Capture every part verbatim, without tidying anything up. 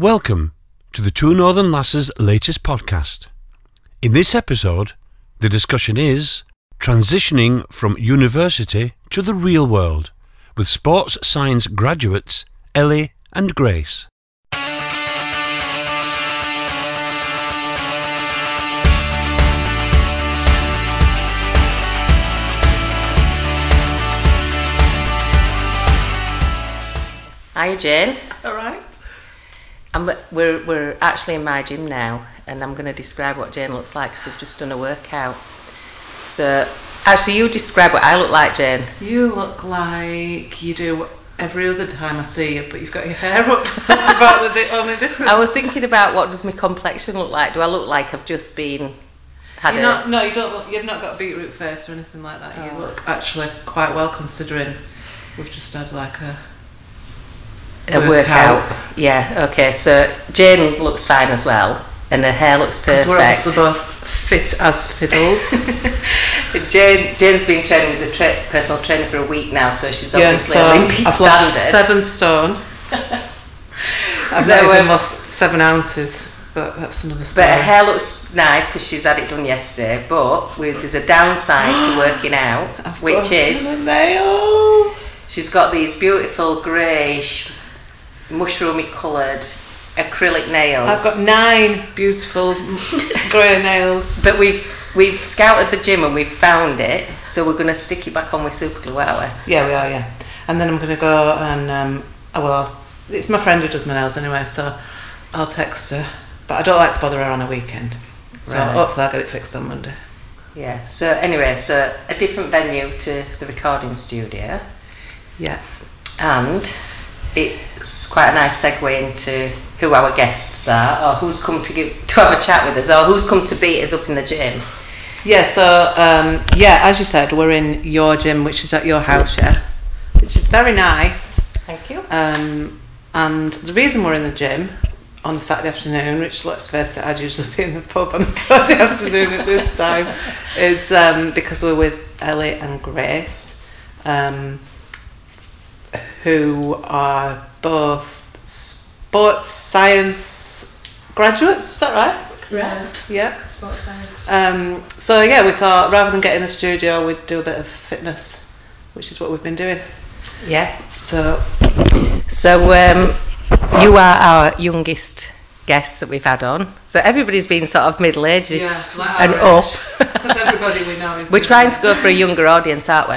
Welcome to the Two Northern Lasses' latest podcast. In this episode, the discussion is transitioning from university to the real world with sports science graduates Ellie and Grace. Hiya, Jane. All right. I'm, we're we're actually in my gym now, and I'm going to describe what Jane looks like because we've just done a workout. So, actually, you describe what I look like, Jane. You look like you do every other time I see you, but you've got your hair up. That's about the only difference. I was thinking about what does my complexion look like? Do I look like I've just been had you're a... Not, no, you don't. Look, you've not got a beetroot face or anything like that. Oh. You look actually quite well considering we've just had like a... A workout. workout, yeah. Okay, so Jane looks fine as well, and her hair looks perfect. We're obviously both fit as fiddles. Jane, Jane's been training with a tra- personal trainer for a week now, so she's obviously yeah, so Olympic I've standard. Lost seven stone. I've so, not even um, lost seven ounces, but that's another story. But her hair looks nice because she's had it done yesterday. But with, there's a downside to working out, I've which is a nail. She's got these beautiful greyish, mushroomy coloured acrylic nails. I've got nine beautiful grey nails. But we've we've scouted the gym and we've found it, so we're going to stick it back on with super glue, aren't we? Yeah, we are, yeah. And then I'm going to go and, um, oh, well, it's my friend who does my nails anyway, so I'll text her. But I don't like to bother her on a weekend. So right. Hopefully I'll get it fixed on Monday. Yeah, so anyway, so a different venue to the recording studio. Yeah. And... it's quite a nice segue into who our guests are, or who's come to give to have a chat with us, or who's come to beat us up in the gym. Yeah, so um, yeah, as you said, we're in your gym, which is at your house, yeah, which is very nice. Thank you. Um, and the reason we're in the gym on a Saturday afternoon, which let's face it, I'd usually be in the pub on a Saturday afternoon at this time, is um, because we're with Ellie and Grace. Um, who are both sports science graduates, is that right? Correct. Yeah. Sports science. Um, so yeah, we thought rather than get in the studio, we'd do a bit of fitness, which is what we've been doing. Yeah. So, so um, you are our youngest guests that we've had on. So everybody's been sort of middle-aged yeah, like and up. Because everybody we know is... We're trying to go for a younger audience, aren't we?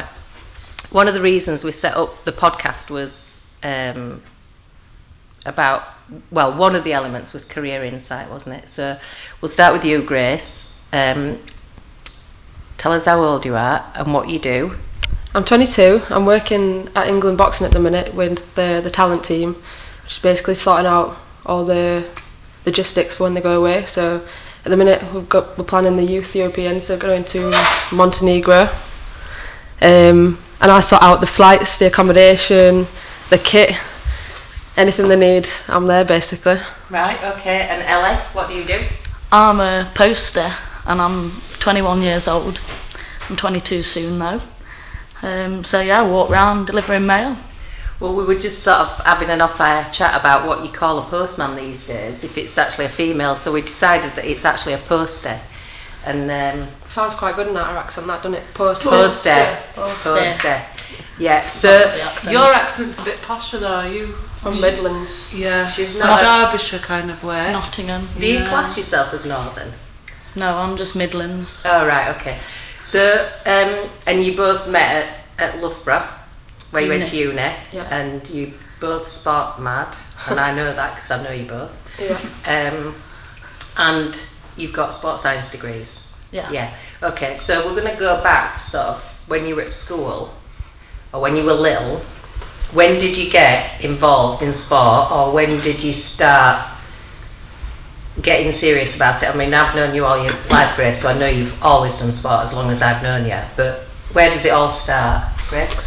One of the reasons we set up the podcast was um, about, well, one of the elements was career insight, wasn't it? So we'll start with you, Grace. Um, tell us how old you are and what you do. I'm twenty-two. I'm working at England Boxing at the minute with the, the talent team, which is basically sorting out all the logistics when they go away. So at the minute, we've got, we're planning the Youth Europeans, so going to Montenegro. Um... And I sort out the flights, the accommodation, the kit, anything they need, I'm there basically. Right, okay. And Ellie, what do you do? I'm a poster and I'm twenty-one years old. I'm twenty-two soon though. Um, so yeah, I walk round delivering mail. Well, we were just sort of having an off-air chat about what you call a postman these days, if it's actually a female, so we decided that it's actually a poster. And um, sounds quite good in that accent, that doesn't it? Poster, poster, poster. poster. Yeah. So accent. Your accent's a bit posher, though. Are you from She's, Midlands? Yeah. She's not Derbyshire kind of way. Nottingham. Do you yeah. class yourself as Northern? No, I'm just Midlands. Oh right, okay. So um, and you both met at, at Loughborough, where you uni. went to uni, yeah. And you both sport mad, and I know that because I know you both. Yeah. Um, and. You've got sports science degrees. Yeah. Yeah. Okay, so we're going to go back to sort of when you were at school or when you were little. When did you get involved in sport, or when did you start getting serious about it? I mean, I've known you all your life, Grace, so I know you've always done sport as long as I've known you. But where does it all start, Grace?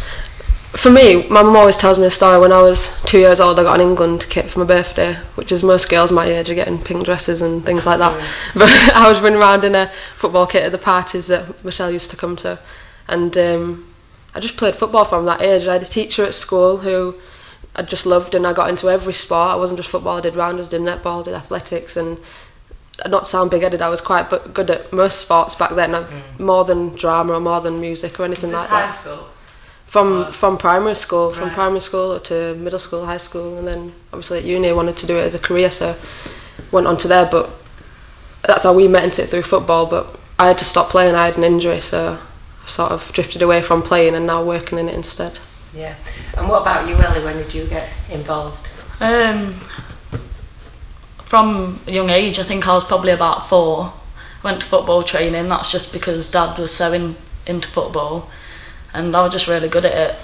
For me, my mum always tells me a story. When I was two years old, I got an England kit for my birthday, which is most girls my age are getting pink dresses and things like that. Mm. But I was running around in a football kit at the parties that Michelle used to come to. And um, I just played football from that age. I had a teacher at school who I just loved, and I got into every sport. I wasn't just football, I did rounders, did netball, did athletics, and not to sound big-headed, I was quite good at most sports back then, mm. more than drama or more than music or anything like that. Is this high school? From uh, from primary school, right. from primary school to middle school, high school, and then obviously at uni I wanted to do it as a career, so went on to there, but that's how we met into it, through football, but I had to stop playing, I had an injury, so I sort of drifted away from playing and now working in it instead. Yeah, and what about you, Ellie, when did you get involved? Um, from a young age, I think I was probably about four. Went to football training, that's just because Dad was so in, into football, and I was just really good at it.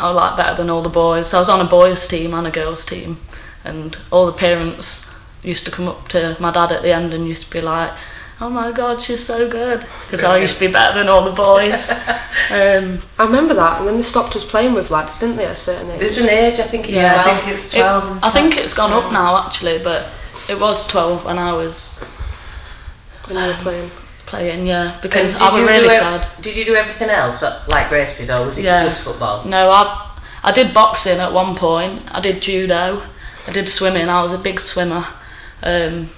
I was like better than all the boys, so I was on a boys team and a girls team, and all the parents used to come up to my dad at the end and used to be like, oh my God, she's so good, because really? I used to be better than all the boys. um, I remember that, and then they stopped us playing with lads, didn't they, at a certain age? There's an age, I think it's yeah, twelve. I think it's twelve. It, I think it's gone up now, actually, but it was twelve when I was when um, you were playing. Playing, yeah, because I was really sad. Did you do everything else, like Grace did, or was it yeah. just football? No, I, I did boxing at one point, I did judo, I did swimming, I was a big swimmer. Um,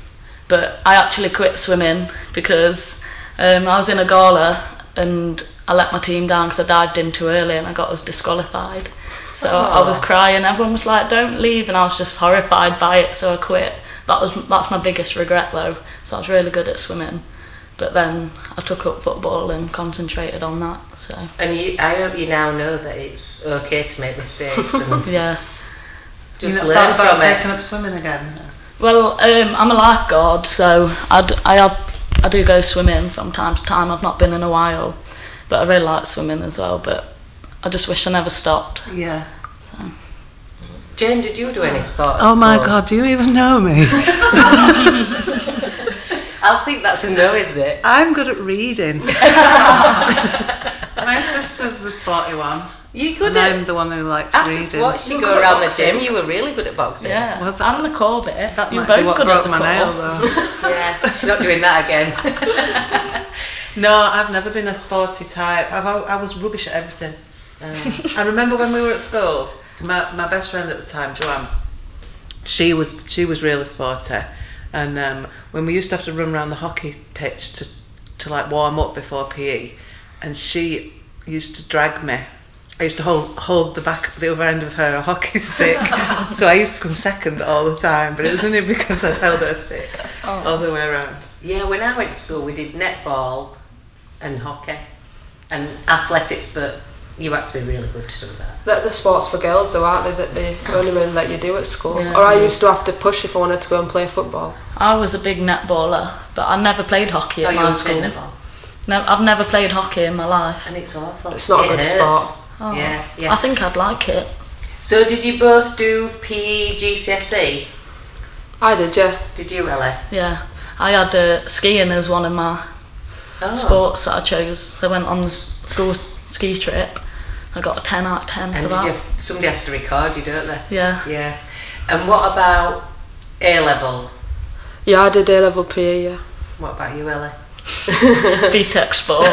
But I actually quit swimming because um, I was in a gala and I let my team down because I dived in too early and I got us disqualified. So aww. I was crying. Everyone was like, don't leave. And I was just horrified by it, so I quit. That was That's my biggest regret, though. So I was really good at swimming. But then I took up football and concentrated on that. So. And you, I hope you now know that it's okay to make mistakes. And yeah. Just learn from it. You've not thought about taking up swimming again? Well, um, I'm a lifeguard, so I'd, I, have, I do go swimming from time to time. I've not been in a while, but I really like swimming as well, but I just wish I never stopped. Yeah. So. Jane, did you do any sports? Oh, my or? God, do you even know me? I think that's a no, isn't it? I'm good at reading. My sister's the sporty one. You could. I'm the one who likes reading. I just watched you go around the gym. You were really good at boxing. Yeah, was that? And the core bit. That you were both good at the core. Yeah, she's not doing that again. No, I've never been a sporty type. I've, I was rubbish at everything. Um, I remember when we were at school. My my best friend at the time, Joanne. She was she was really sporty, and um, when we used to have to run around the hockey pitch to to like warm up before P E, and she used to drag me. I used to hold hold the back, the other end of her hockey stick, so I used to come second all the time. But it was only because I'd held her stick oh. all the way around. Yeah, when I went to school, we did netball and hockey and athletics, but you had to be really good to do that. They're the sports for girls, though, aren't they? That they only really let you do at school. Yeah. Or I used to have to push if I wanted to go and play football. I was a big netballer, but I never played hockey at oh, my school. No, I've never played hockey in my life, and it's awful. It's not it a good is. sport. Oh, yeah, yeah. I think I'd like it. So did you both do P E G C S E? I did, yeah. Did you, Ellie? Yeah. I had uh, skiing as one of my oh. sports that I chose. So I went on the school ski trip. I got a ten out of ten and for that. Did you, somebody has to record you, don't they? Yeah. Yeah. And what about A-level? Yeah, I did A-level P E, yeah. What about you, Ellie? B TEC sport.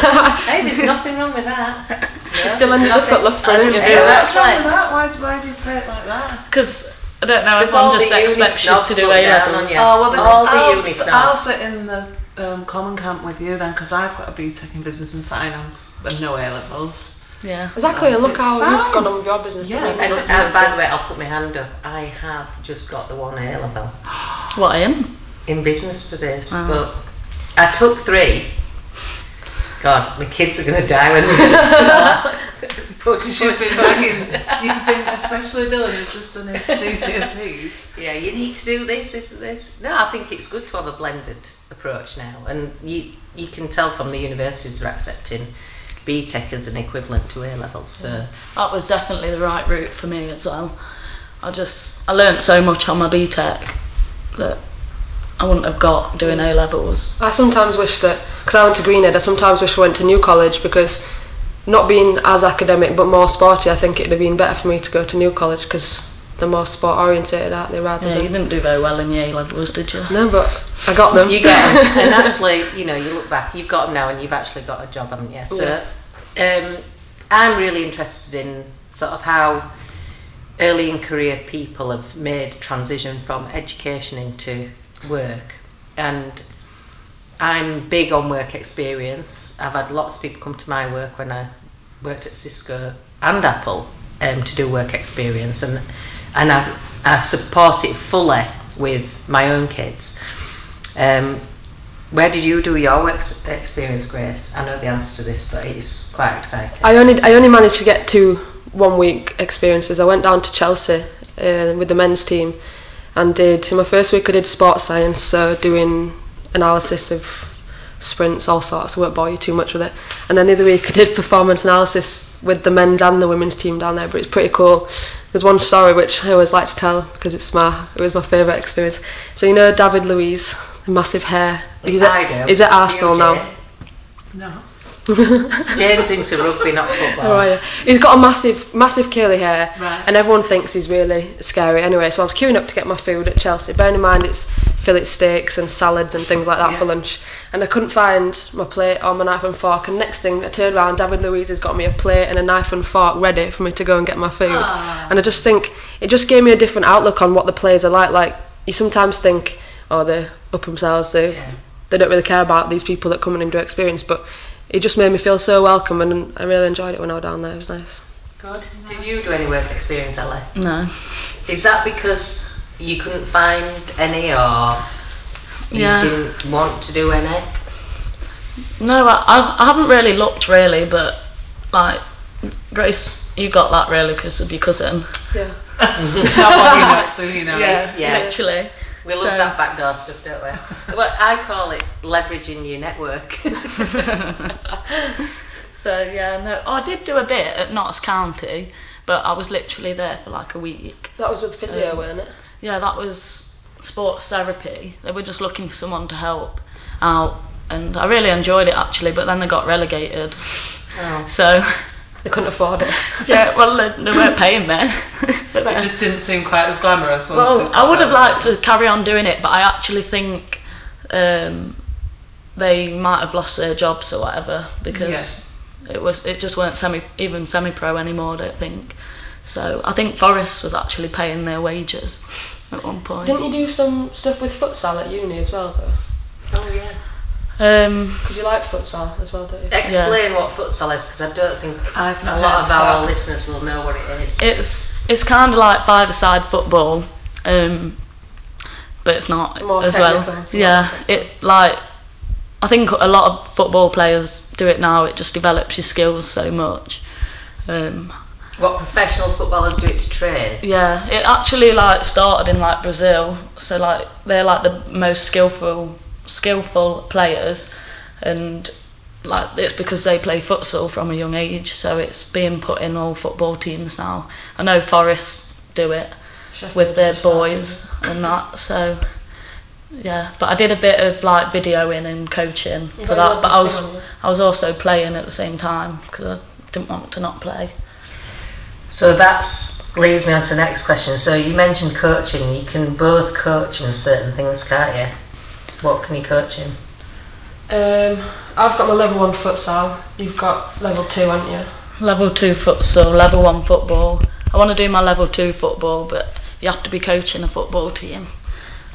Hey, there's nothing wrong with that. Yeah, still ended up at Loughborough, didn't you? Yeah, that's what's wrong with that? Why, why do you say it like that? Because, I don't know, everyone just expects you to do A-levels. Oh, well, then all I'll, the I'll, I'll sit in the um, common camp with you then, because I've got a B TEC in business and finance and no A-levels. Yeah. Exactly, so look how fine. You've gone on with your business. Yeah. And, and, and by the way, I'll put my hand up. I have just got the one A-level. What in? In business studies, oh. but... I took three. God, my kids are going to die when we do this. Push, should be fucking. You've been, especially Dylan, who's just done his G C S Es. Yeah, you need to do this, this, and this. No, I think it's good to have a blended approach now, and you you can tell from the universities they're accepting B TEC as an equivalent to A levels. So that was definitely the right route for me as well. I just I learnt so much on my B TEC that I wouldn't have got doing A levels. I sometimes wish that, because I went to Greenhead, I sometimes wish I went to New College, because not being as academic but more sporty, I think it'd have been better for me to go to New College because they're more sport orientated, aren't they? Rather yeah, than you didn't do very well in your A levels, did you? No, but I got them. You get them, and actually, you know, you look back, you've got them now, and you've actually got a job, haven't you? So, yeah. um, I'm really interested in sort of how early in career people have made transition from education into work, and I'm big on work experience. I've had lots of people come to my work when I worked at Cisco and Apple um, to do work experience, and and I, I support it fully with my own kids. Um, where did you do your work experience, Grace? I know the answer to this, but it's quite exciting. I only I only managed to get two one week experiences. I went down to Chelsea uh, with the men's team and did, so my first week I did sports science, so doing analysis of sprints, all sorts. I won't bore you too much with it. And then the other week I did performance analysis with the men's and the women's team down there, but it's pretty cool. There's one story which I always like to tell because it's my it was my favourite experience. So you know David Luiz, the massive hair. He's I at, do. He's at Arsenal you, now. No. Jane's into rugby, not football. Oh, yeah. He's got a massive, massive curly hair, right, and everyone thinks he's really scary. Anyway, so I was queuing up to get my food at Chelsea. Bearing in mind it's fillet steaks and salads and things like that, yeah, for lunch, and I couldn't find my plate or my knife and fork. And next thing, I turned around, David Luiz has got me a plate and a knife and fork ready for me to go and get my food. Aww. And I just think it just gave me a different outlook on what the players are like. Like you sometimes think, oh, they're up themselves, they yeah. they don't really care about these people that come in and do experience, but it just made me feel so welcome, and I really enjoyed it when I was down there. It was nice. Good. Did you do any work experience, Ellie? No. Is that because you couldn't find any, or you yeah. didn't want to do any? No, I, I haven't really looked, really, but like Grace, you got that really because of your cousin. Yeah. That's what we got, so you know. Yeah, yeah. Literally. We love so. that backdoor stuff, don't we? Well, I call it leveraging your network. So, yeah, no, I did do a bit at Notts County, but I was literally there for like a week. That was with physio, um, weren't it? Yeah, that was sports therapy. They were just looking for someone to help out, and I really enjoyed it actually, but then they got relegated. Oh. So they couldn't afford it. Yeah, well, they, they weren't paying me. But it just didn't seem quite as glamorous. Well, I would have liked to carry on doing it, but I actually think um, they might have lost their jobs or whatever, because yeah. it was it just weren't semi even semi-pro anymore, I don't think. So I think Forrest was actually paying their wages at one point. Didn't you do some stuff with futsal at uni as well, though? Oh, yeah. Because um, you like futsal as well, don't you? Explain yeah. what futsal is, because I don't think I've not a lot of our that. listeners will know what it is. It's it's kind of like five-a-side football, um, but it's not more as technical, well. Yeah, it like I think a lot of football players do it now. It just develops your skills so much. Um, what professional footballers do it to train? Yeah, it actually like started in like Brazil. So like they're like the most skillful. skillful players, and like it's because they play futsal from a young age, so it's being put in all football teams now. I know Forest do it Sheffield with their boys and that, so yeah. But I did a bit of like videoing and coaching you for that, but I was too. I was also playing at the same time because I didn't want to not play. So that's leads me on to the next question. So you mentioned coaching. You can both coach in certain things, can't you? What can you coach in? Um, I've got my level one futsal. You've got level two, haven't you? Level two futsal, level one football. I want to do my level two football, but you have to be coaching a football team.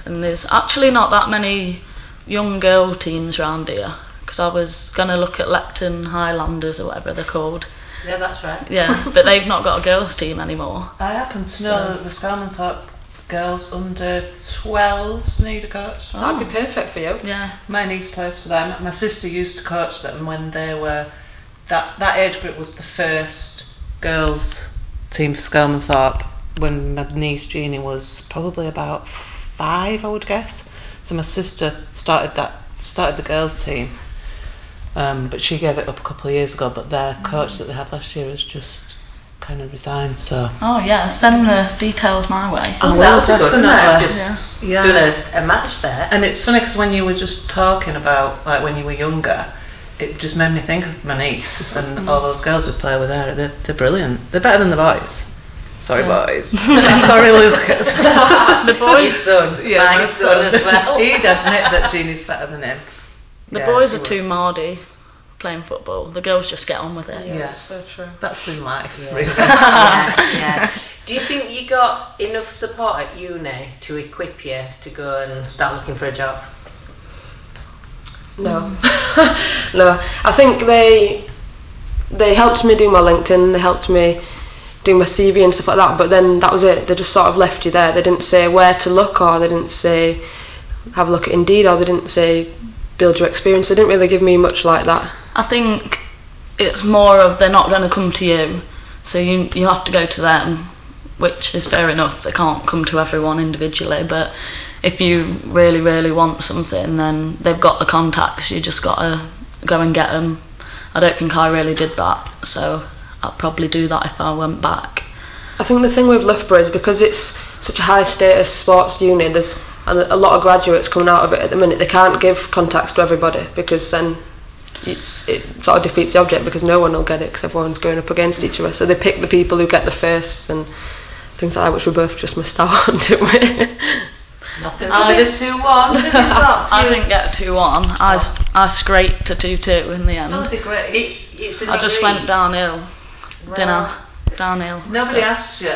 And there's actually not that many young girl teams around here, because I was going to look at Lepton Highlanders or whatever they're called. Yeah, that's right. Yeah, but they've not got a girls team anymore. I happen to know so. that the Scalmanthorpe girls under twelves need a coach. That'd be perfect for you. Yeah. My niece plays for them. My sister used to coach them when they were that that age group was the first girls team for Scalmanthorpe when my niece Jeannie was probably about five, I would guess. So my sister started that started the girls team, um, but she gave it up a couple of years ago. But their mm. coach that they had last year was just kind of resigned, so oh yeah send the details my way. I will definitely just yeah. done a, a match there. And it's funny because when you were just talking about like when you were younger, it just made me think of my niece and mm. all those girls who play with her. They're, they're brilliant. They're better than the boys. Sorry yeah. boys. Sorry Lucas. The boys' son yeah, my son as well. He'd admit that Jeannie's better than him. The yeah, boys are too mardy playing football. The girls just get on with it. Yeah, yeah. So true. That's in life, yeah. really. Yeah, yeah. Do you think you got enough support at uni to equip you to go and start looking for a job? No. No. I think they they helped me do my LinkedIn, they helped me do my C V and stuff like that, but then that was it. They just sort of left you there. They didn't say where to look, or they didn't say have a look at Indeed, or they didn't say build your experience. They didn't really give me much like that. I think it's more of they're not going to come to you, so you you have to go to them, which is fair enough. They can't come to everyone individually, but if you really, really want something, then they've got the contacts. You just got to go and get them. I don't think I really did that, so I'd probably do that if I went back. I think the thing with Loughborough is because it's such a high-status sports uni, there's a lot of graduates coming out of it at the minute. They can't give contacts to everybody because then it's, it sort of defeats the object, because no one will get it because everyone's going up against each other. So they pick the people who get the firsts and things like that, which we both just missed out on, didn't we? Nothing. I did a two one. Did I didn't get a two one. Oh. I, I scraped a two two in the end. Still a degree. It's, it's a degree. I just went downhill. Right. Dinner. Downhill. Nobody so. asks you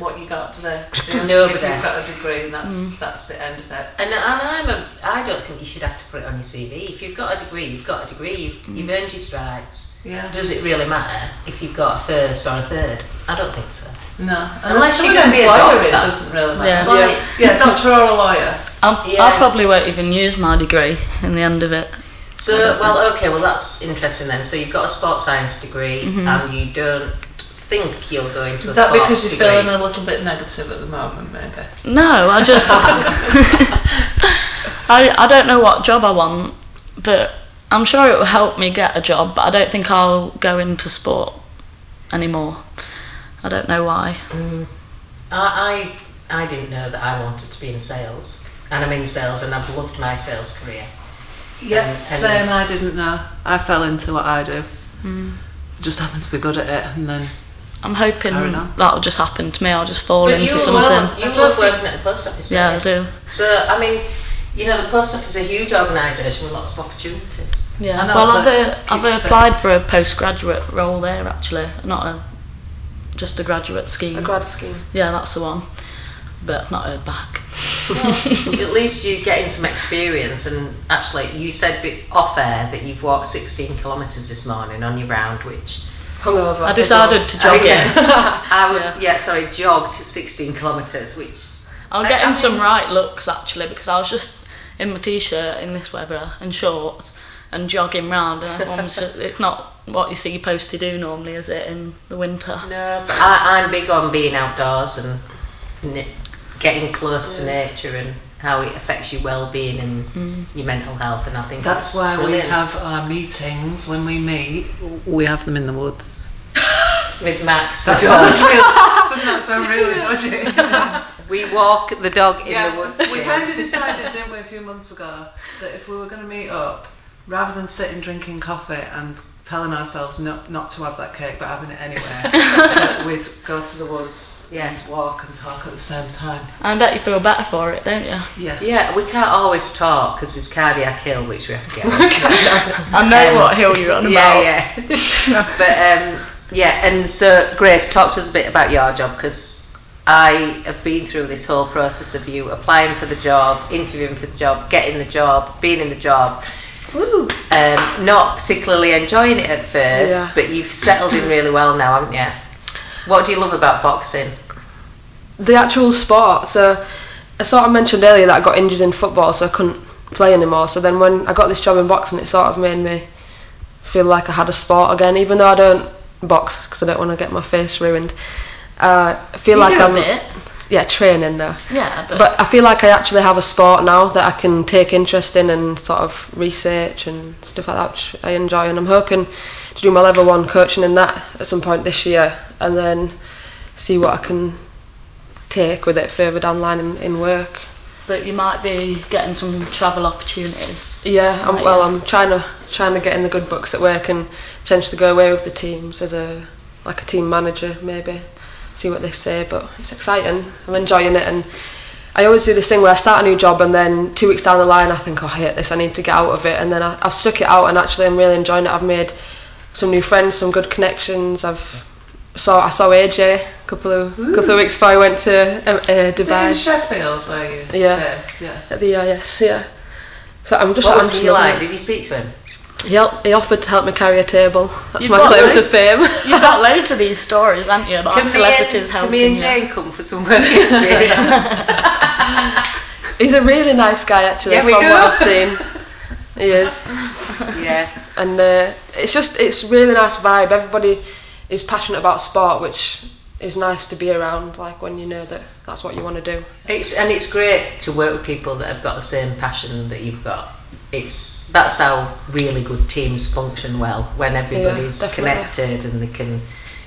what you got, do they? They Nobody. If you've got a degree, and that's, mm. that's the end of it. And, and I'm a, I don't think you should have to put it on your C V. If you've got a degree, you've got a degree. You've, mm. you've earned your stripes. Yeah. Does it really matter if you've got a first or a third? I don't think so. No, unless, unless you're going to be a doctor, it doesn't really matter. Yeah, like, yeah. yeah doctor or a lawyer. I'll, yeah. I probably won't even use my degree in the end of it. So, well, think. okay, well, that's interesting then. So you've got a sports science degree, mm-hmm. and you don't think you're going to. Is a that because you're degree. feeling a little bit negative at the moment, maybe? No, I just, I, I don't know what job I want, but I'm sure it will help me get a job. But I don't think I'll go into sport anymore. I don't know why. Mm. I, I I didn't know that I wanted to be in sales, and I'm in sales, and I've loved my sales career. Yeah, um, same. I didn't know. I fell into what I do. Mm. Just happened to be good at it, and then I'm hoping that'll just happen to me. I'll just fall but into you something. Love, you I love working at the post office. Yeah, I do. So I mean, you know, the post office is a huge organisation with lots of opportunities. Yeah. And well, I've I've applied for a postgraduate role there actually, not a. Just a graduate scheme. A grad scheme. Yeah, that's the one. But I've not heard back. Well, at least you're getting some experience. And actually, you said off air that you've walked sixteen kilometres this morning on your round, which... Hungover. I decided to jog. Oh, yeah. I would, yeah. yeah, sorry, jogged sixteen kilometres, which... I'll I, get in I some mean, right looks, actually, because I was just in my T-shirt in this weather and shorts and jogging round. And everyone's just, it's not... what you see posts to do normally, is it, in the winter? No, but I, I'm big on being outdoors and n- getting close yeah. to nature and how it affects your well-being and mm. your mental health, and I think that's, that's why brilliant. we have our meetings. When we meet, we have them in the woods. With Max. That sounds real. Doesn't that sound really dodgy? Yeah. We walk the dog in yeah. the woods. We kind of decided, didn't we, a few months ago, that if we were going to meet up, rather than sitting drinking coffee and telling ourselves not, not to have that cake but having it anyway, we'd go to the woods yeah. and walk and talk at the same time. I bet you feel better for it, don't you? Yeah. Yeah, we can't always talk because there's cardiac hill which we have to get on. I know um, what hill you're on yeah, about. Yeah, yeah. But um, yeah, and so Grace, talk to us a bit about your job, because I have been through this whole process of you applying for the job, interviewing for the job, getting the job, being in the job. Woo. Um, not particularly enjoying it at first, yeah. but you've settled in really well now, haven't you? What do you love about boxing? The actual sport. So I sort of mentioned earlier that I got injured in football, so I couldn't play anymore. So then when I got this job in boxing, it sort of made me feel like I had a sport again, even though I don't box because I don't want to get my face ruined. Uh, I feel you like do I'm a bit. Yeah, training though. Yeah, but... but I feel like I actually have a sport now that I can take interest in and sort of research and stuff like that, which I enjoy. And I'm hoping to do my level one coaching in that at some point this year, and then see what I can take with it further down the line in, in work. But you might be getting some travel opportunities. Yeah, I'm, well, I'm trying to trying to get in the good books at work and potentially go away with the teams as a like a team manager maybe. See what they say, but it's exciting. I'm enjoying it, and I always do this thing where I start a new job and then two weeks down the line I think, oh, I hate this, I need to get out of it, and then I, I've stuck it out and actually I'm really enjoying it. I've made some new friends, some good connections, I've saw I saw A J a couple of Ooh. couple of weeks before I went to uh, uh, Dubai. So in Sheffield, were you? Yeah. First, yeah. At the E I S, yeah. So I'm just. What I'm was just he like? It. Did you speak to him? He, helped, he offered to help me carry a table. That's You've my claim loads. to fame. You've got loads of these stories, haven't you? About can celebrities and, helping. Can me and Jane you. come for some work experience? He's a really nice guy, actually, yeah, from go. what I've seen. He is. Yeah. And uh, it's just, it's really nice vibe. Everybody is passionate about sport, which is nice to be around, like, when you know that that's what you want to do. It's And it's great to work with people that have got the same passion that you've got. It's That's how really good teams function well, when everybody's yeah, connected and they can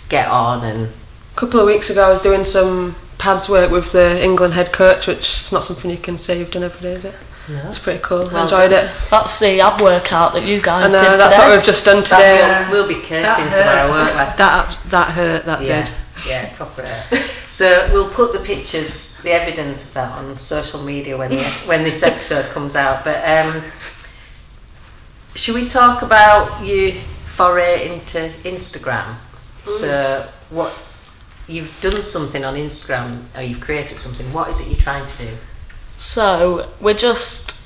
get on. And a couple of weeks ago, I was doing some pads work with the England head coach, which is not something you can say you've done every day, is it? No. It's pretty cool. Well, I enjoyed it. That's the ab workout that you guys I know, did that's today. what we've just done today. That's, we'll be cursing tomorrow, won't we? That, that hurt, that yeah. did. Yeah, proper hurt. So we'll put the pictures, the evidence of that on social media when the, when this episode comes out. But um, should we talk about your foray into Instagram? Mm. So what... You've done something on Instagram, or you've created something. What is it you're trying to do? So we're just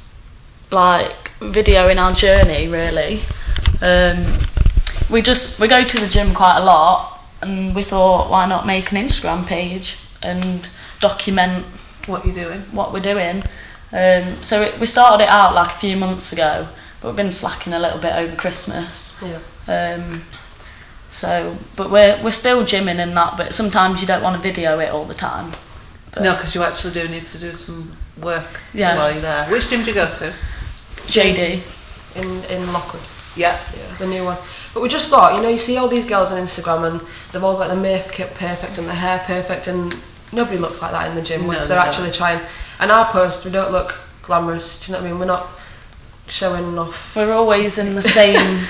like videoing our journey, really. Um, we just we go to the gym quite a lot, and we thought, why not make an Instagram page and document what you're doing, what we're doing. Um, so it, we started it out like a few months ago, but we've been slacking a little bit over Christmas. Yeah. Um, So, but we're we're still gymming and that, but sometimes you don't want to video it all the time. But no, because you actually do need to do some work yeah. while you're there. Which gym do you go to? J D. In in Lockwood. Yeah. yeah. The new one. But we just thought, you know, you see all these girls on Instagram and they've all got their makeup perfect and their hair perfect, and nobody looks like that in the gym no, if they're no. actually trying. And our posts, we don't look glamorous, do you know what I mean? We're not showing off. We're always in the same...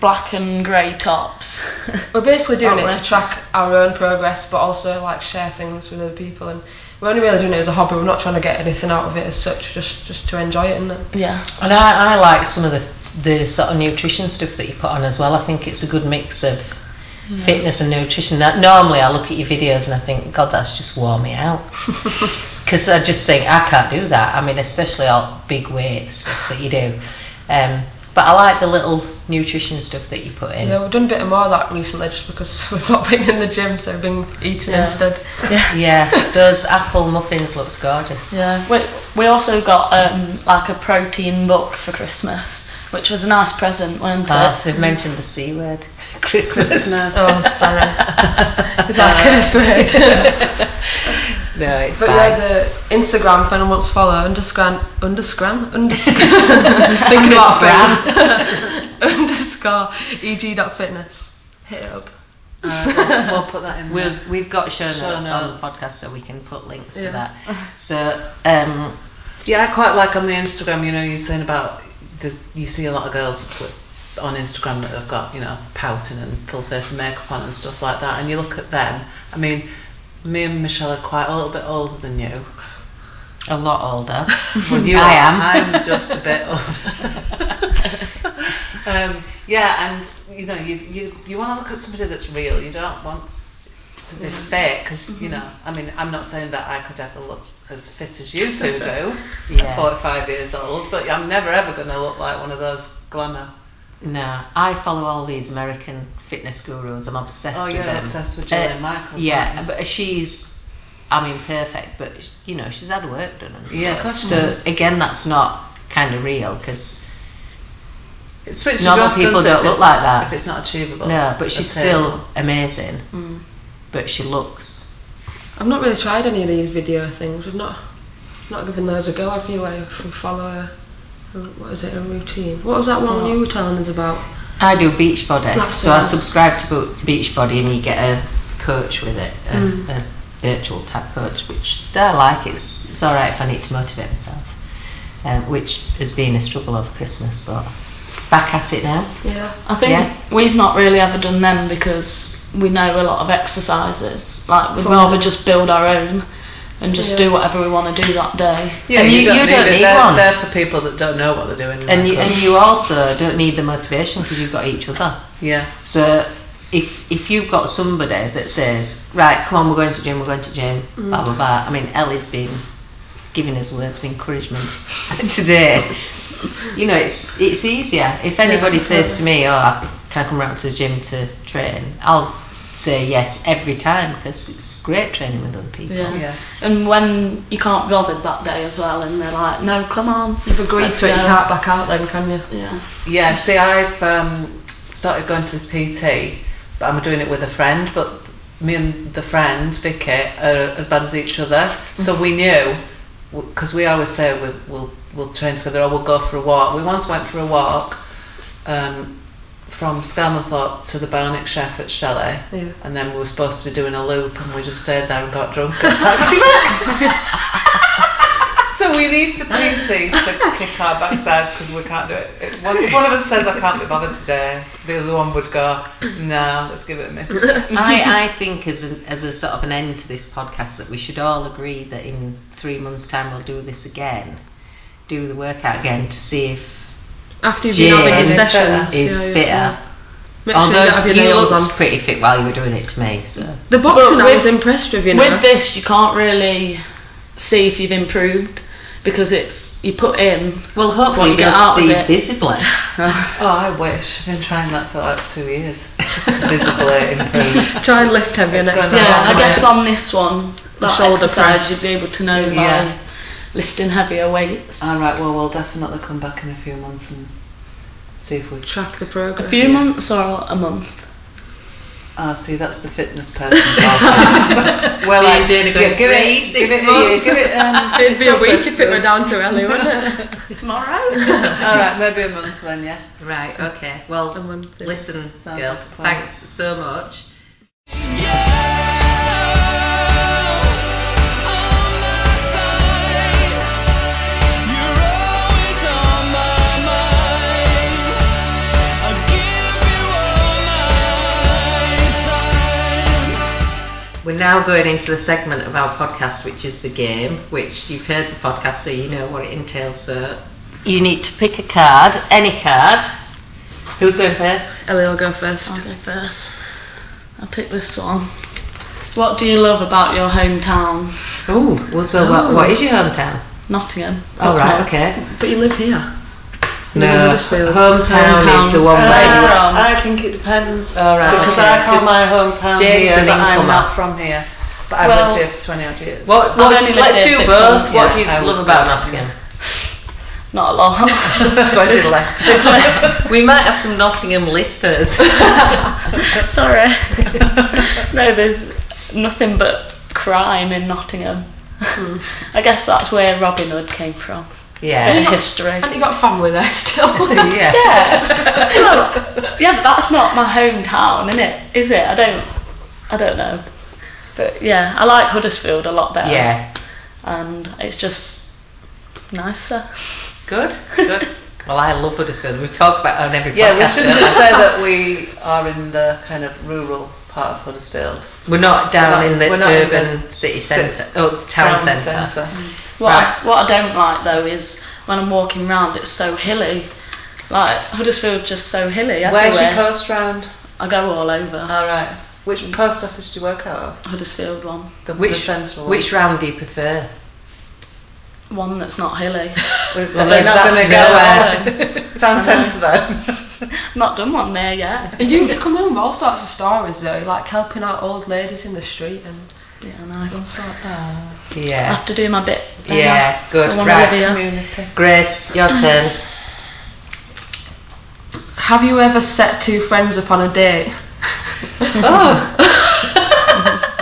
black and grey tops. We're basically doing it to track our own progress, but also like share things with other people, and we're only really doing it as a hobby. We're not trying to get anything out of it as such, just just to enjoy it, isn't it? Yeah. And I, I like some of the, the sort of nutrition stuff that you put on as well. I think it's a good mix of yeah. fitness and nutrition. That normally I look at your videos and I think, God, that's just wore me out. Because I just think, I can't do that. I mean, especially all big weight stuff that you do. Um, But I like the little nutrition stuff that you put in. Yeah, we've done a bit more of that recently just because we've not been in the gym, so we've been eating yeah. instead. Yeah. yeah, those apple muffins looked gorgeous. Yeah, we we also got um, like a protein book for Christmas, which was a nice present, weren't oh, it? They've mentioned the C word. Christmas. No. Oh, sorry. Is that a curse word? No, it's But bad. yeah, the Instagram, if anyone wants to follow, underscore, underscram, underscore, thinking about Brad, underscore, eg.fitness, hit it up. Uh, we'll, we'll put that in we'll, We've got show, show notes, notes on the podcast, so we can put links yeah. to that. So, um, yeah, I quite like on the Instagram, you know, you're saying about, the, you see a lot of girls with, on Instagram that have got, you know, pouting and full face makeup on and stuff like that, and you look at them, I mean... Me and Michelle are quite a little bit older than you. A lot older. Well, you I am. I'm just a bit older. um, yeah, and you know, you you you want to look at somebody that's real. You don't want to be fake, because mm-hmm. you know. I mean, I'm not saying that I could ever look as fit as you two do. yeah. At forty-five years old, but I'm never ever going to look like one of those glamour. No, I follow all these American fitness gurus. I'm obsessed oh, with them. Oh, you're obsessed with Julia uh, Michaels. Yeah, but she's, I mean, perfect, but, you know, she's had work done and stuff. Yeah, of course. So, again, that's not kind of real, because normal people don't look like that. If it's not achievable. No, but she's still amazing. Mm. But she looks... I've not really tried any of these video things. I've not, not given those a go. I feel like if we follow her... What is it, a routine? What was that one oh. you were telling us about? I do Beachbody. That's so right. I subscribe to Beachbody, and you get a coach with it, a, mm. a virtual type coach, which I like. It's, it's all right if I need to motivate myself, um, which has been a struggle over Christmas, but back at it now. Yeah. I think yeah. we've not really ever done them because we know a lot of exercises. Like, we'd For rather them. just build our own. And just yeah. do whatever we want to do that day. Yeah, and you, you don't, you need, don't it. need they're, one. They're for people that don't know what they're doing. And you, and you also don't need the motivation because you've got each other. Yeah. So if if you've got somebody that says, right, come on, we're going to gym, we're going to gym, mm. blah, blah, blah. I mean, Ellie's been giving us words of encouragement today. You know, it's it's easier. If anybody yeah, says to me, oh, can I come round to the gym to train? I'll say yes every time, because it's great training with other people. Yeah. yeah. And when you can't be bothered that day as well, and they're like, no, come on, you've agreed That's to it. You can't back out then, can you? Yeah. Yeah, see, I've um, started going to this P T, but I'm doing it with a friend, but me and the friend, Vicky, are as bad as each other. So we knew, because we always say we'll, we'll we'll train together or we'll go for a walk. We once went for a walk um, from Skelmanthorpe to the Barnick Chef at Shelley, yeah. and then we were supposed to be doing a loop, and we just stayed there and got drunk at taxi back. So we need the P T to kick our backsides, because we can't do it. If one, if one of us says I can't be bothered today, the other one would go, no, let's give it a miss. I, I think as a, as a sort of an end to this podcast that we should all agree that in three months' time we'll do this again. Do the workout again to see if after you've been having his sessions is yeah, fitter. Yeah. Make Although sure you, you looked on. pretty fit while you were doing it to me. So the boxing but I was with, impressed with you. Know. With this, you can't really see if you've improved, because it's you put in. Well, hopefully you get out see of it visibly. Oh, I wish. I've been trying that for like two years. It's visibly improved. Try and lift heavier next time. Yeah, I guess on this one, the shoulder press, you'd be able to know by. Yeah. Lifting heavier weights. Alright, well, we'll definitely come back in a few months and see if we track the progress. A few months or a month? Ah, oh, see, that's the fitness person's argument. Well, I did yeah, give it six give months. It, give it, um, It'd be a week if it were down to Ellie, wouldn't it? Tomorrow? Alright, maybe a month then, yeah. Right, okay. Well, a month, yeah. Listen, Sounds girls, like thanks so much. Yeah. We're now going into the segment of our podcast, which is the game, which you've heard the podcast, so you know what it entails. So you need to pick a card, any card. Who's going first? Ellie will go first. I'll go first. I'll pick this one. What do you love about your hometown? Ooh, well, so oh, what, what is your hometown? Nottingham. Oh, right, okay. But you live here. No, hometown, hometown is the one uh, where you're from. I think it depends. Oh, right, because okay. I call my hometown here, but I'm not from here. But I've well, lived here for twenty odd years. What, what do, let's do both. Yeah, what do you I love about Nottingham? Not a lot. That's why she left. We might have some Nottingham listeners. Sorry. No, there's nothing but crime in Nottingham. Mm. I guess that's where Robin Hood came from. Yeah, in history. Haven't you got family there still? yeah. Yeah. No, yeah, but that's not my hometown, innit? Is it? I don't I don't know. But yeah, I like Huddersfield a lot better. Yeah. And it's just nicer. Good, good. Well, I love Huddersfield. We talk about it on every podcast. Yeah, we should just say that we are in the kind of rural part of Huddersfield. We're not down we're not, in the urban in city centre, oh, town, town centre. centre. Mm. What, right. I, what I don't like though is when I'm walking round, it's so hilly. Like Huddersfield, just so hilly. Everywhere. Where's your post round? I go all over. All right. Which mm. post office do you work out of? Huddersfield one. The, which, the central one. Which round do you prefer? One that's not hilly. Well, they're not going to go there. Town centre though. I've not done one there yet. And you come home with all sorts of stories though, like helping out old ladies in the street and. Yeah, nice. Uh, yeah. I have to do my bit. Yeah, I? good. Right. Grace, your turn. Have you ever set two friends up on a date? Oh,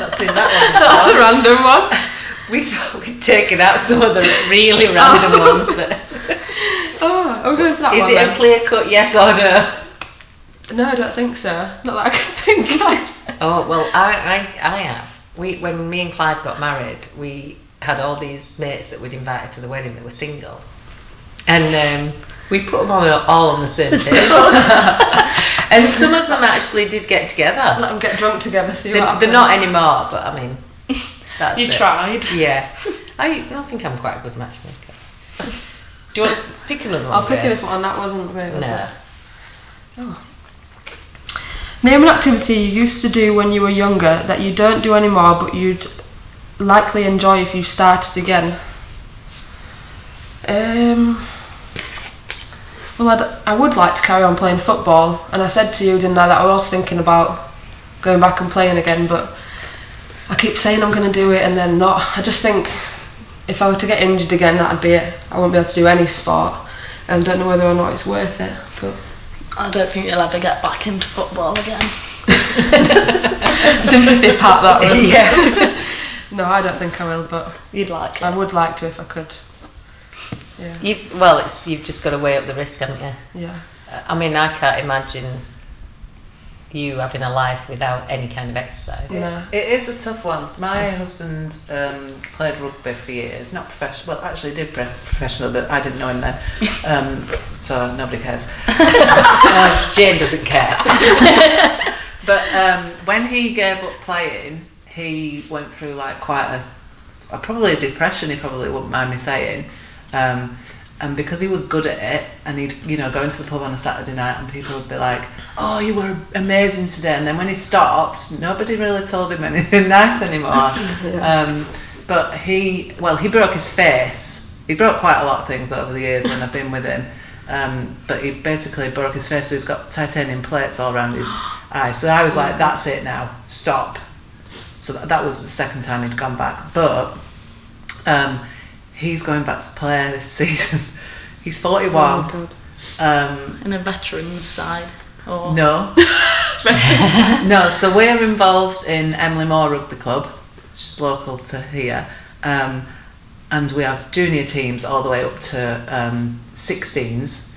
not seen that one. Before. That's a random one. We thought we'd taken out some of the really random oh. ones, but oh, I'm going for that. Is one, it then. A clear cut yes or no? No, I don't think so. Not that I can think of. Oh well, I I, I have. We, when me and Clive got married, we had all these mates that we'd invited to the wedding that were single, and um, we put them all, all on the same table. And some of them actually did get together. Let them get drunk together. See they're, what they're not anymore, but I mean, that's you it. tried. Yeah, I, I think I'm quite a good matchmaker. Do you want to pick another one? I'll pick another one. That wasn't very. No. Was it? Oh. Name an activity you used to do when you were younger that you don't do anymore but you'd likely enjoy if you started again. Um, well, I'd, I would like to carry on playing football, and I said to you, didn't I, that I was thinking about going back and playing again, but I keep saying I'm going to do it and then not. I just think if I were to get injured again, that'd be it. I wouldn't be able to do any sport, and I don't know whether or not it's worth it. But I don't think you'll ever get back into football again. Sympathy pat that one. Yeah. No, I don't think I will, but you'd like it. I would like to if I could. Yeah. You've well, it's you've just got to weigh up the risk, haven't you? Yeah. I mean, I can't imagine you having a life without any kind of exercise. No. It, it is a tough one. My yeah. husband um, played rugby for years, not professional. Well, actually, did pre- professional, but I didn't know him then, um, so nobody cares. uh, Jane doesn't care. But um, when he gave up playing, he went through like quite a, a probably a depression. He probably wouldn't mind me saying. Um, And because he was good at it, and he'd, you know, go into the pub on a Saturday night and people would be like, oh, you were amazing today. And then when he stopped, nobody really told him anything nice anymore. Yeah. Um, but he, well, he broke his face. He broke quite a lot of things over the years when I've been with him. Um, but he basically broke his face, so he's got titanium plates all around his eye. So I was like, that's it now, stop. So that, that was the second time he'd gone back. But... Um, he's going back to play this season. He's forty-one. Oh my God. Um, in a veteran's side? Or no. No, so we're involved in Emily Moore Rugby Club, which is local to here. Um, and we have junior teams all the way up to um, sixteens.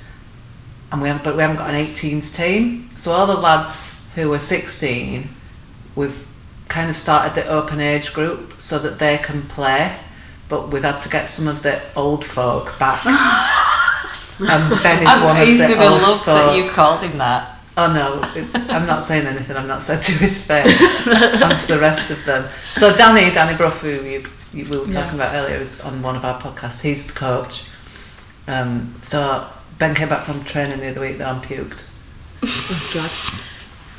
And we have, but we haven't got an eighteens team. So all the lads who are sixteen, we've kind of started the open age group so that they can play. But we've had to get some of the old folk back. And Ben is I'm, one of the old love folk. That you've called him that. Oh no, it, I'm not saying anything I've not said to his face. And to the rest of them. So Danny, Danny Brough, who you, you, we were talking yeah. about earlier, was on one of our podcasts. He's the coach. Um, so Ben came back from training the other week that I'm puked. Oh God.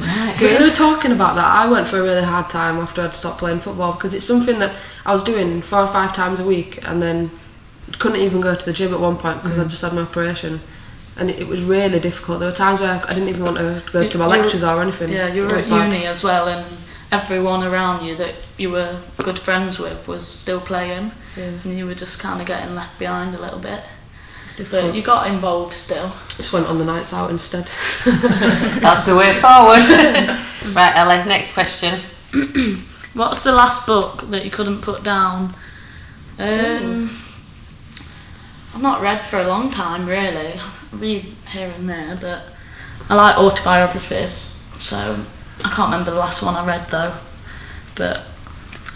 Right. But you know, talking about that, I went for a really hard time after I'd stopped playing football, because it's something that I was doing four or five times a week and then couldn't even go to the gym at one point because mm. I just had my operation, and it, it was really difficult. There were times where I didn't even want to go you, to my lectures were, or anything. Yeah, you were at bad. uni as well, and everyone around you that you were good friends with was still playing, yeah. and you were just kind of getting left behind a little bit. But you got involved still. Just went on the nights out instead. That's the way forward. Right, Ellie, next question. What's the last book that you couldn't put down? Um, I've not read for a long time, really. I read here and there, but I like autobiographies, so I can't remember the last one I read, though. But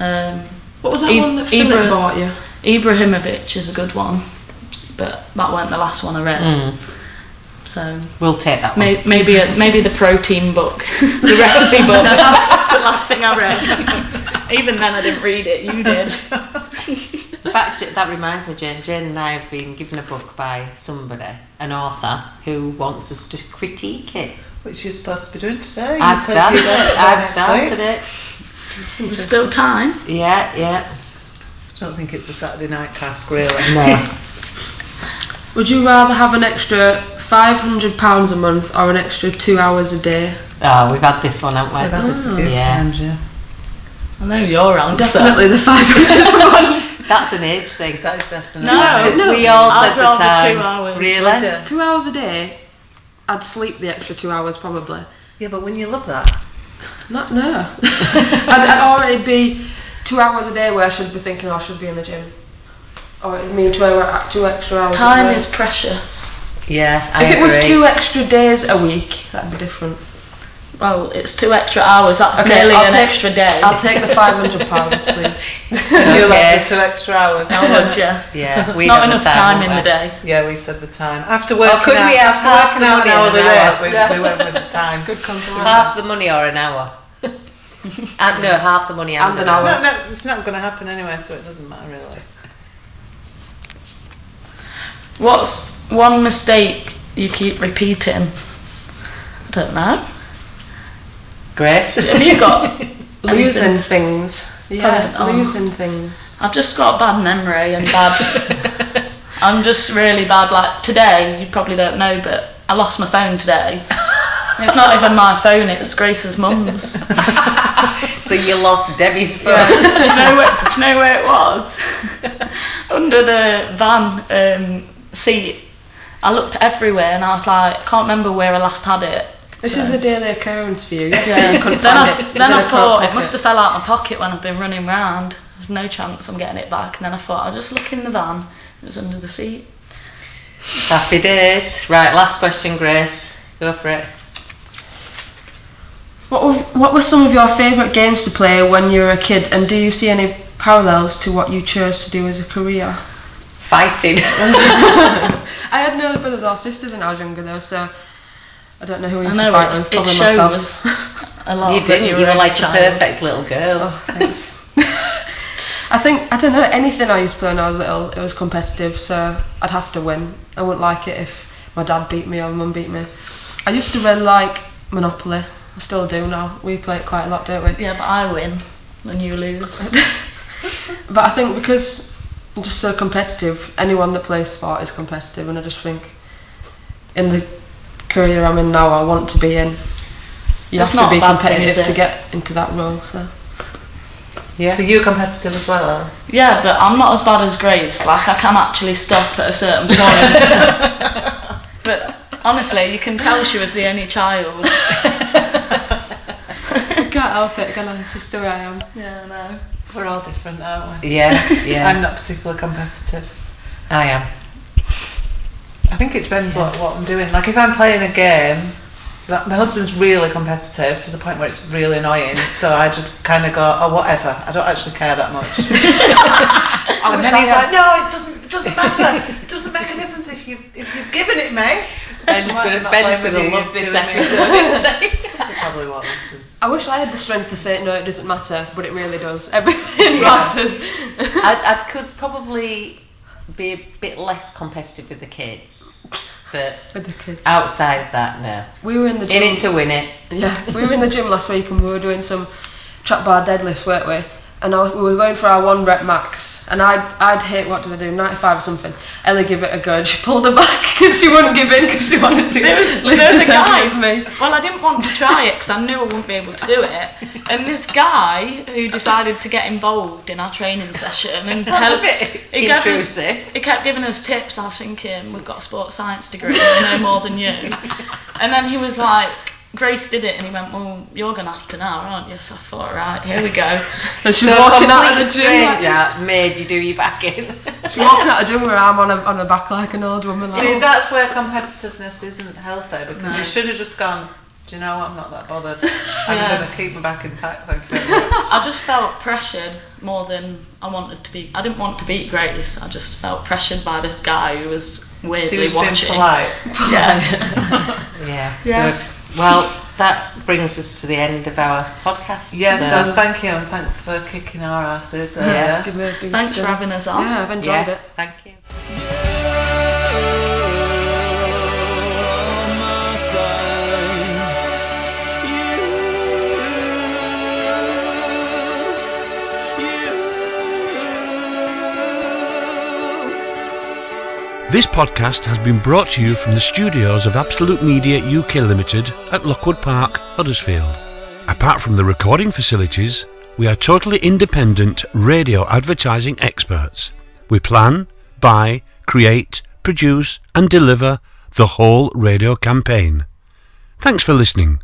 um, what was that I- one that Philip Ibra- bought you? Ibrahimovic is a good one. But that weren't the last one I read. Mm. So we'll take that one. May, maybe a, maybe the protein book, the recipe book. That's the last thing I read. Even then, I didn't read it. You did. In fact, that reminds me, Jane. Jane and I have been given a book by somebody, an author, who wants us to critique it. Which you're supposed to be doing today. I've started it. I've started it. There's still time. Yeah, yeah. I don't think it's a Saturday night task, really. No. Would you rather have an extra five hundred pounds a month or an extra two hours a day? Oh, we've had this one, haven't we? We've had this oh, yeah. times, yeah. I know your answer. Definitely the five hundred one. That's an age thing. That is definitely no, no, we all said I'd rather the time. Two hours. Really? Yeah. Two hours a day, I'd sleep the extra two hours probably. Yeah, but wouldn't you love that? Not, no. I'd, I'd already be two hours a day where I should be thinking, oh, I should be in the gym. Or it would mean two, hour, two extra hours. Time is precious. Yeah, I If agree. It was two extra days a week, that'd be different. Well, it's two extra hours, that's okay, nearly I'll an take, extra day. I'll take the five hundred pounds, pleys. Okay. You like the two extra hours. How much, yeah. Yeah, we Not enough time, time in we? the day. Yeah, we said the time. After working, well, could out, we have after half working half out an hour, we, yeah. we went with the time. Good compromise. Half the money or an hour. and, no, half the money and, and an hour. It's not, it's not going to happen anyway, so it doesn't matter, really. What's one mistake you keep repeating? I don't know. Grace. Have you got losing things? Yeah, oh. losing things. I've just got a bad memory and bad. I'm just really bad. Like today, you probably don't know, but I lost my phone today. It's not even my phone, it's Grace's mum's. So you lost Debbie's phone. Yeah. Do you know where, do you know where it was? Under the van um, seat. I looked everywhere and I was like, I can't remember where I last had it. This so. is a daily occurrence for you. Yeah. You couldn't then find I, it. Then I thought, it must have fell out of my pocket when I've been running round. There's no chance I'm getting it back. And then I thought, I'll just look in the van. It was under the seat. Happy days. Right, last question, Grace. Go for it. What were, what were some of your favourite games to play when you were a kid, and do you see any parallels to what you chose to do as a career? Fighting. I had no brothers or sisters when I was younger though, so I don't know who I used I know, to fight it, with, probably myself. A lot. You didn't, you were, you were like child. A perfect little girl. Oh, thanks. I think, I don't know, anything I used to play when I was little, it was competitive, so I'd have to win. I wouldn't like it if my dad beat me or my mum beat me. I used to really like Monopoly. I still do now. We play it quite a lot, don't we? Yeah, but I win and you lose. But I think because I'm just so competitive, anyone that plays sport is competitive, and I just think in the career I'm in now, I want to be in. You That's have to be competitive thing, to get into that role. So. Yeah. So you're competitive as well? Yeah, but I'm not as bad as Grace. Like, I can actually stop at a certain point. But honestly, you can tell she was the only child. I can't help it, can I? It's just the way I am. Yeah, I know. We're all different, aren't we? Yeah, yeah. I'm not particularly competitive. I am. I think it depends yeah. what, what I'm doing. Like, if I'm playing a game, like, my husband's really competitive to the point where it's really annoying, so I just kind of go, oh, whatever. I don't actually care that much. And then he's like, no, it doesn't, it doesn't matter. It doesn't make a difference if you've, if you've given it me. Ben's going to love this episode. Probably won't listen. I wish I had the strength to say, no, it doesn't matter, but it really does. Everything yeah. matters. I, I could probably be a bit less competitive with the kids, but with the kids. Outside that, no. We were in the gym. In it to win it. Yeah, we were in the gym last week and we were doing some trap bar deadlifts, weren't we? And I was, we were going for our one rep max, and I'd, I'd hit, what did I do, ninety-five or something. Ellie gave it a go, she pulled her back because she wouldn't give in because she wanted to there, lift the same as me. Well, I didn't want to try it because I knew I wouldn't be able to do it, and this guy who decided to get involved in our training session and tell, he, us, he kept giving us tips. I was thinking, we've got a sports science degree, we know more than you. And then he was like, Grace did it, and he went, well, you're going to have to now, aren't you? So I thought, right, here we go. So she's so walking out of the gym. Made you do your back in. She's walking out of the gym with her arm on her, on her back like an old woman. See, like, that's where competitiveness isn't healthy, because no. you should have just gone, do you know what, I'm not that bothered. I'm yeah. going to keep my back intact. Thank you very much. I just felt pressured more than I wanted to be. I didn't want to beat Grace. I just felt pressured by this guy who was weirdly so was watching. Being polite. Yeah. yeah. Yeah. Good. Well, that brings us to the end of our podcast. Yeah, so, so thank you, and thanks for kicking our asses. Uh, yeah, give me a big thanks start. For having us on. Yeah, I've enjoyed yeah, it. Thank you. This podcast has been brought to you from the studios of Absolute Media U K Limited at Lockwood Park, Huddersfield. Apart from the recording facilities, we are totally independent radio advertising experts. We plan, buy, create, produce and deliver the whole radio campaign. Thanks for listening.